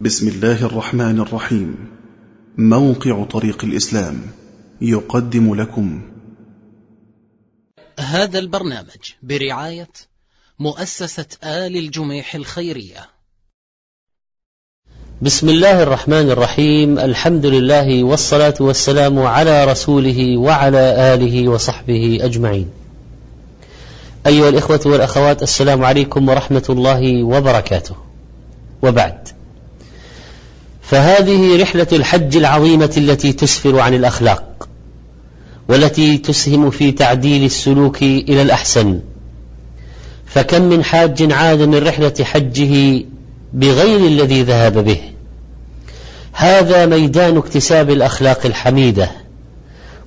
بسم الله الرحمن الرحيم. موقع طريق الإسلام يقدم لكم هذا البرنامج برعاية مؤسسة آل الجميح الخيرية. بسم الله الرحمن الرحيم. الحمد لله والصلاة والسلام على رسوله وعلى آله وصحبه أجمعين. أيها الإخوة والأخوات، السلام عليكم ورحمة الله وبركاته. وبعد، فهذه رحلة الحج العظيمة التي تسفر عن الأخلاق والتي تسهم في تعديل السلوك إلى الأحسن، فكم من حاج عاد من رحلة حجه بغير الذي ذهب به. هذا ميدان اكتساب الأخلاق الحميدة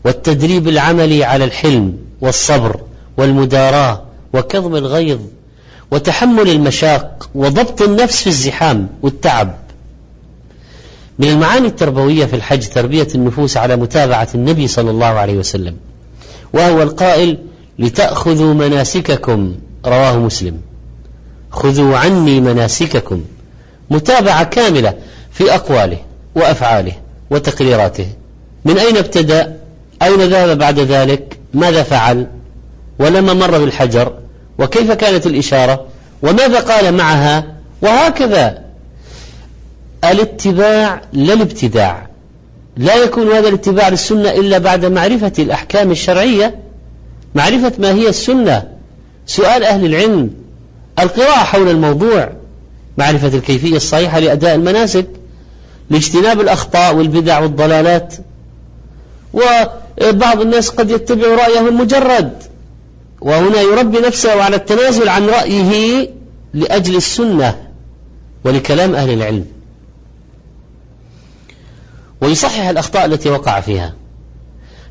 والتدريب العملي على الحلم والصبر والمداراة وكظم الغيظ وتحمل المشاق وضبط النفس في الزحام والتعب. من المعاني التربوية في الحج تربية النفوس على متابعة النبي صلى الله عليه وسلم، وهو القائل: لتأخذوا مناسككم، رواه مسلم. خذوا عني مناسككم، متابعة كاملة في أقواله وأفعاله وتقريراته. من أين ابتدأ؟ أين ذهب بعد ذلك؟ ماذا فعل؟ ولما مر بالحجر وكيف كانت الإشارة؟ وماذا قال معها؟ وهكذا. الاتباع لا الابتداع. لا يكون هذا الاتباع للسنة إلا بعد معرفة الأحكام الشرعية، معرفة ما هي السنة، سؤال أهل العلم، القراءة حول الموضوع، معرفة الكيفية الصحيحة لأداء المناسك، لاجتناب الأخطاء والبدع والضلالات. وبعض الناس قد يتبع رأيه المجرد، وهنا يربي نفسه على التنازل عن رأيه لأجل السنة ولكلام أهل العلم، ويصحح الأخطاء التي وقع فيها.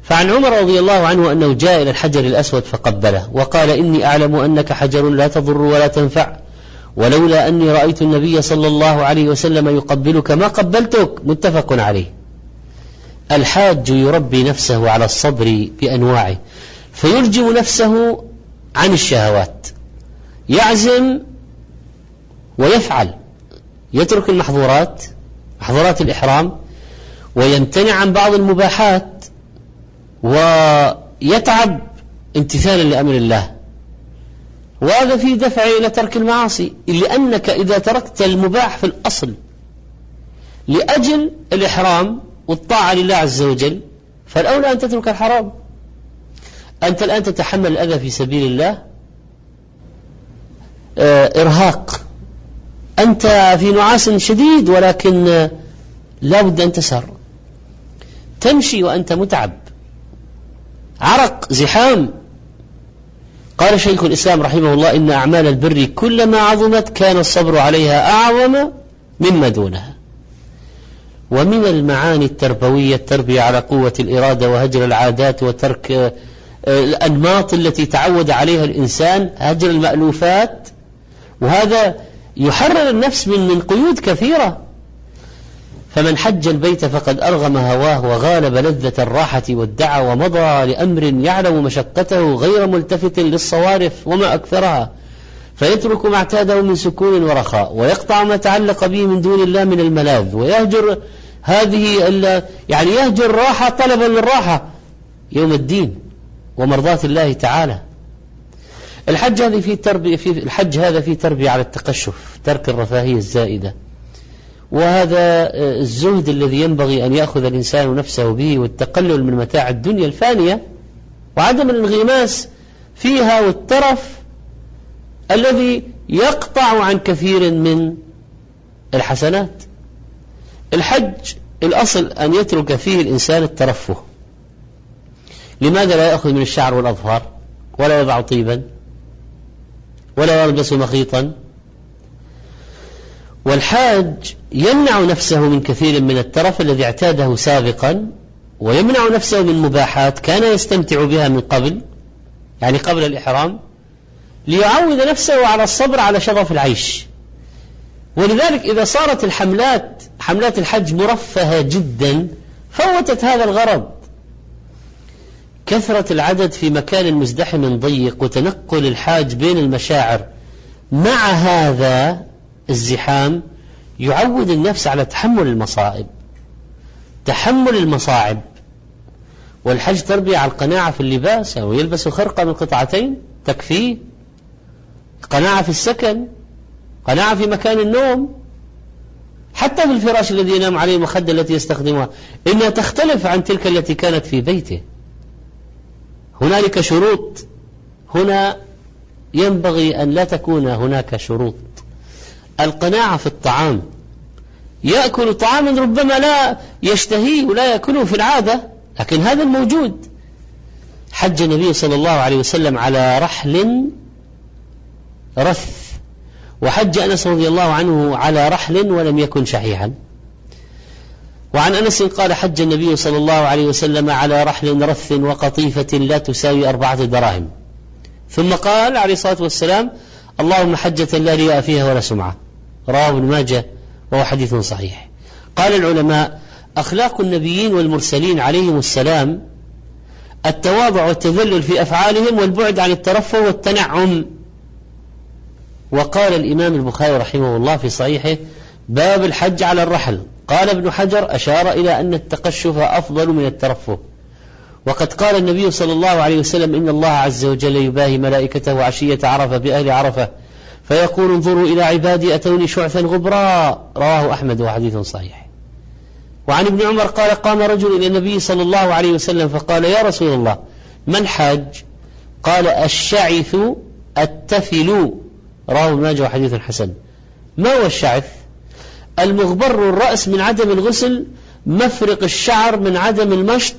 فعن عمر رضي الله عنه أنه جاء إلى الحجر الأسود فقبله وقال: إني أعلم أنك حجر لا تضر ولا تنفع، ولولا أني رأيت النبي صلى الله عليه وسلم يقبلك ما قبلتك، متفق عليه. الحاج يربي نفسه على الصبر بأنواعه، فيرجم نفسه عن الشهوات، يعزم ويفعل، يترك المحظورات، محظورات الإحرام، ويمتنع عن بعض المباحات، ويتعب امتثالا لأمر الله. وهذا في دفع إلى ترك المعاصي، لأنك إذا تركت المباح في الأصل لأجل الإحرام والطاعة لله عز وجل، فالأولى أن تترك الحرام. أنت الآن تتحمل الأذى في سبيل الله، إرهاق، أنت في نعاس شديد، ولكن لا بد أن تسر، تمشي وأنت متعب، عرق، زحام. قال شيخ الإسلام رحمه الله: إن أعمال البر كلما عظمت كان الصبر عليها أعظم مما دونها. ومن المعاني التربوية التربية على قوة الإرادة وهجر العادات وترك الأنماط التي تعود عليها الإنسان، هجر المألوفات، وهذا يحرر النفس من قيود كثيرة. فمن حج البيت فقد أرغم هواه وغالب لذة الراحة والدعى، ومضى لأمر يعلم مشقته غير ملتفت للصوارف وما أكثرها، فيترك ما اعتاده من سكون ورخاء، ويقطع ما تعلق به من دون الله من الملاذ، ويهجر هذه يهجر راحة طلبا للراحة يوم الدين ومرضاة الله تعالى. الحج هذا فيه تربية على التقشف، ترك الرفاهية الزائدة، وهذا الزهد الذي ينبغي أن يأخذ الإنسان نفسه به، والتقلل من متاع الدنيا الفانية، وعدم الانغماس فيها، والترف الذي يقطع عن كثير من الحسنات. الحج الأصل أن يترك فيه الإنسان الترفه. لماذا لا يأخذ من الشعر والأظفار، ولا يضع طيبا، ولا يلبس مخيطا؟ والحاج يمنع نفسه من كثير من الترف الذي اعتاده سابقا، ويمنع نفسه من مباحات كان يستمتع بها من قبل، يعني قبل الإحرام، ليعود نفسه على الصبر على شرف العيش. ولذلك إذا صارت حملات الحج مرفهة جدا، فوتت هذا الغرض. كثرة العدد في مكان مزدحم ضيق وتنقل الحاج بين المشاعر مع هذا الزحام يعود النفس على تحمل المصائب، تحمل المصاعب. والحج تربية على القناعة في اللباس، أو يلبس خرقة من قطعتين تكفيه، قناعة في السكن، قناعة في مكان النوم، حتى في الفراش الذي ينام عليه، المخدة التي يستخدمها إنها تختلف عن تلك التي كانت في بيته. هنالك شروط، هنا ينبغي أن لا تكون هناك شروط. القناعة في الطعام، يأكل طعاما ربما لا يشتهيه ولا يأكله في العادة، لكن هذا الموجود. حج النبي صلى الله عليه وسلم على رحل رث، وحج أنس رضي الله عنه على رحل ولم يكن شحيحا. وعن أنس قال: حج النبي صلى الله عليه وسلم على رحل رث وقطيفة لا تساوي 4 دراهم. ثم قال عليه الصلاة والسلام: اللهم حجة لا رياء فيها ولا سمعة. رواه ابن ماجه وهو حديث صحيح. قال العلماء: أخلاق النبيين والمرسلين عليهم السلام التواضع والتذلل في أفعالهم والبعد عن الترفه والتنعم. وقال الإمام البخاري رحمه الله في صحيحه: باب الحج على الرحل. قال ابن حجر: أشار إلى أن التقشف أفضل من الترفه، وقد قال النبي صلى الله عليه وسلم: إن الله عز وجل يباهي ملائكته عشية عرفة بأهل عرفة فيقول: انظروا إلى عبادي أتوني شعثا غبرا. رواه أحمد وحديث صحيح. وعن ابن عمر قال: قام رجل إلى النبي صلى الله عليه وسلم فقال: يا رسول الله، ما الحج؟ قال: الشعث التفل. رواه ابن ماجه وحديث حسن. ما هو الشعث؟ المغبر الرأس من عدم الغسل، مفرق الشعر من عدم المشط،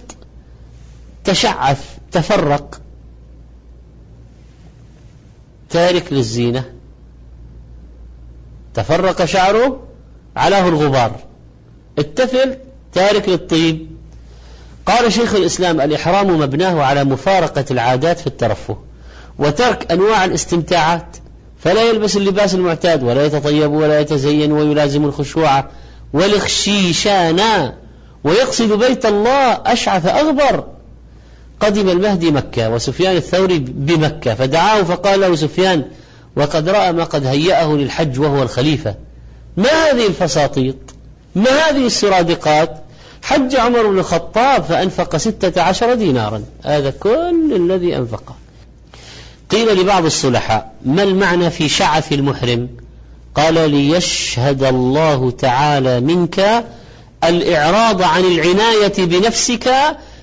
تشعث، تفرق، تارك للزينة، تفرق شعره علاه الغبار، التفل تارك للطيب. قال شيخ الإسلام: الإحرام مبناه على مفارقة العادات في الترفه وترك أنواع الاستمتاعات، فلا يلبس اللباس المعتاد ولا يتطيب ولا يتزين ويلازم الخشوع والخشيشانا، ويقصد بيت الله أشعث أغبر. قدم المهدي مكة وسفيان الثوري بمكة فدعاه فقال له سفيان وقد رأى ما قد هيأه للحج وهو الخليفة: ما هذه الفساطيط؟ ما هذه السرادقات؟ حج عمر بن الخطاب فأنفق 16 دينارا، هذا كل الذي أنفقه. قيل لبعض الصلحاء: ما المعنى في شعث المحرم؟ قال: ليشهد الله تعالى منك الإعراض عن العناية بنفسك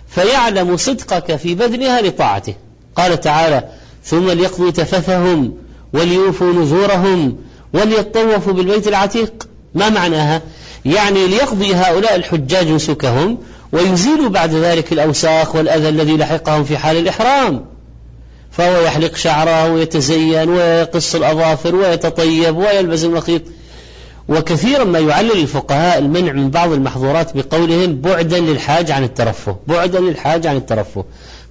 فيعلم صدقك في بذلها لطاعته. قال تعالى: ثم ليقضوا تفثهم وليوفوا نذورهم وليطوفوا بالبيت العتيق. ما معناها؟ يعني ليقضي هؤلاء الحجاج نسكهم ويزيلوا بعد ذلك الأوساخ والأذى الذي لحقهم في حال الإحرام. فهو يحلق شعره ويتزين ويقص الأظافر ويتطيب ويلبس المخيط. وكثيرا ما يعلل الفقهاء المنع من بعض المحظورات بقولهم: بعدا للحاج عن الترفه، بعدا للحاج عن الترفه.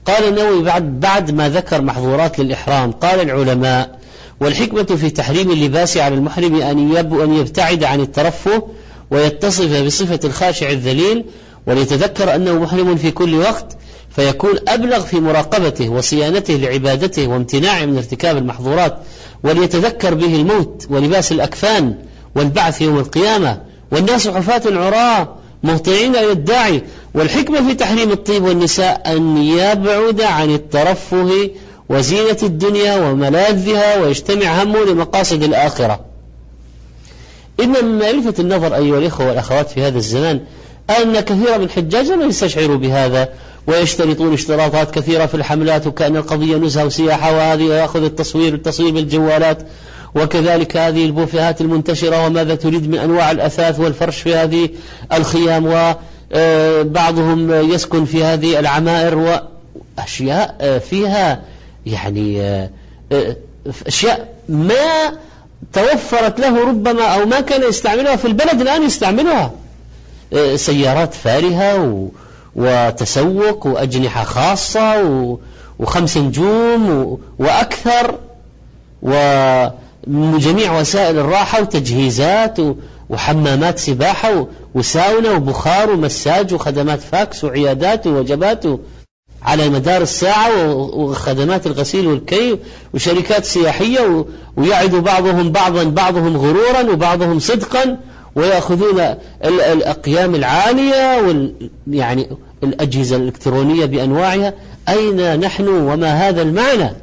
قال النووي بعد ما ذكر محظورات للإحرام: قال العلماء: والحكمة في تحريم اللباس على المحرم أن يبتعد عن الترفه ويتصف بصفة الخاشع الذليل، وليتذكر أنه محرم في كل وقت، فيكون أبلغ في مراقبته وصيانته لعبادته وامتناعه من ارتكاب المحظورات، وليتذكر به الموت ولباس الأكفان والبعث يوم القيامة والناس حفاة عراة مهطعين إلى الداعي. والحكمة في تحريم الطيب والنساء أن يبعد عن الترفه وزينة الدنيا وملاذها ويجتمع همه لمقاصد الآخرة. إن مما يلفت النظر أيها الإخوة والأخوات في هذا الزمان أن كثير من الحجاج لا يستشعروا بهذا، ويشترطون اشتراطات كثيرة في الحملات، وكأن القضية نزهة وسياحة، وهذه يأخذ التصوير بالجوالات، وكذلك هذه البوفيهات المنتشرة وماذا تريد من أنواع الأثاث والفرش في هذه الخيام، وبعضهم يسكن في هذه العمائر وأشياء فيها يعني أشياء ما توفرت له ربما أو ما كان يستعملها في البلد الآن يستعملها، سيارات فارهة وتسوق وأجنحة خاصة و5 نجوم وأكثر، وجميع وسائل الراحة وتجهيزات وحمامات سباحة وساونا وبخار ومساج وخدمات فاكس وعيادات ووجبات على مدار الساعة وخدمات الغسيل والكي وشركات سياحية، ويعد بعضهم بعضهم غرورا وبعضهم صدقا، ويأخذون الأقيام العالية يعني الأجهزة الإلكترونية بأنواعها. أين نحن وما هذا المعنى؟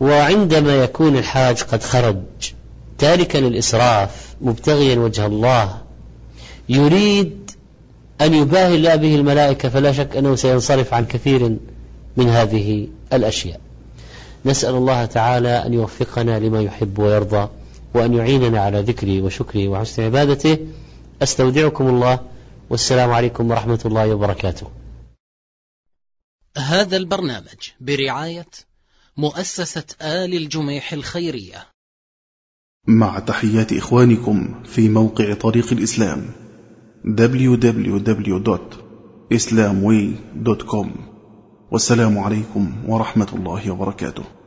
وعندما يكون الحاج قد خرج تاركا للإسراف مبتغيا وجه الله يريد أن يباهي الله به الملائكة، فلا شك أنه سينصرف عن كثير من هذه الأشياء. نسأل الله تعالى أن يوفقنا لما يحب ويرضى، وأن يعيننا على ذكره وشكره وحسن عبادته. أستودعكم الله، والسلام عليكم ورحمة الله وبركاته. هذا البرنامج برعاية مؤسسة آل الجميح الخيرية، مع تحيات إخوانكم في موقع طريق الإسلام www.islamway.com. والسلام عليكم ورحمة الله وبركاته.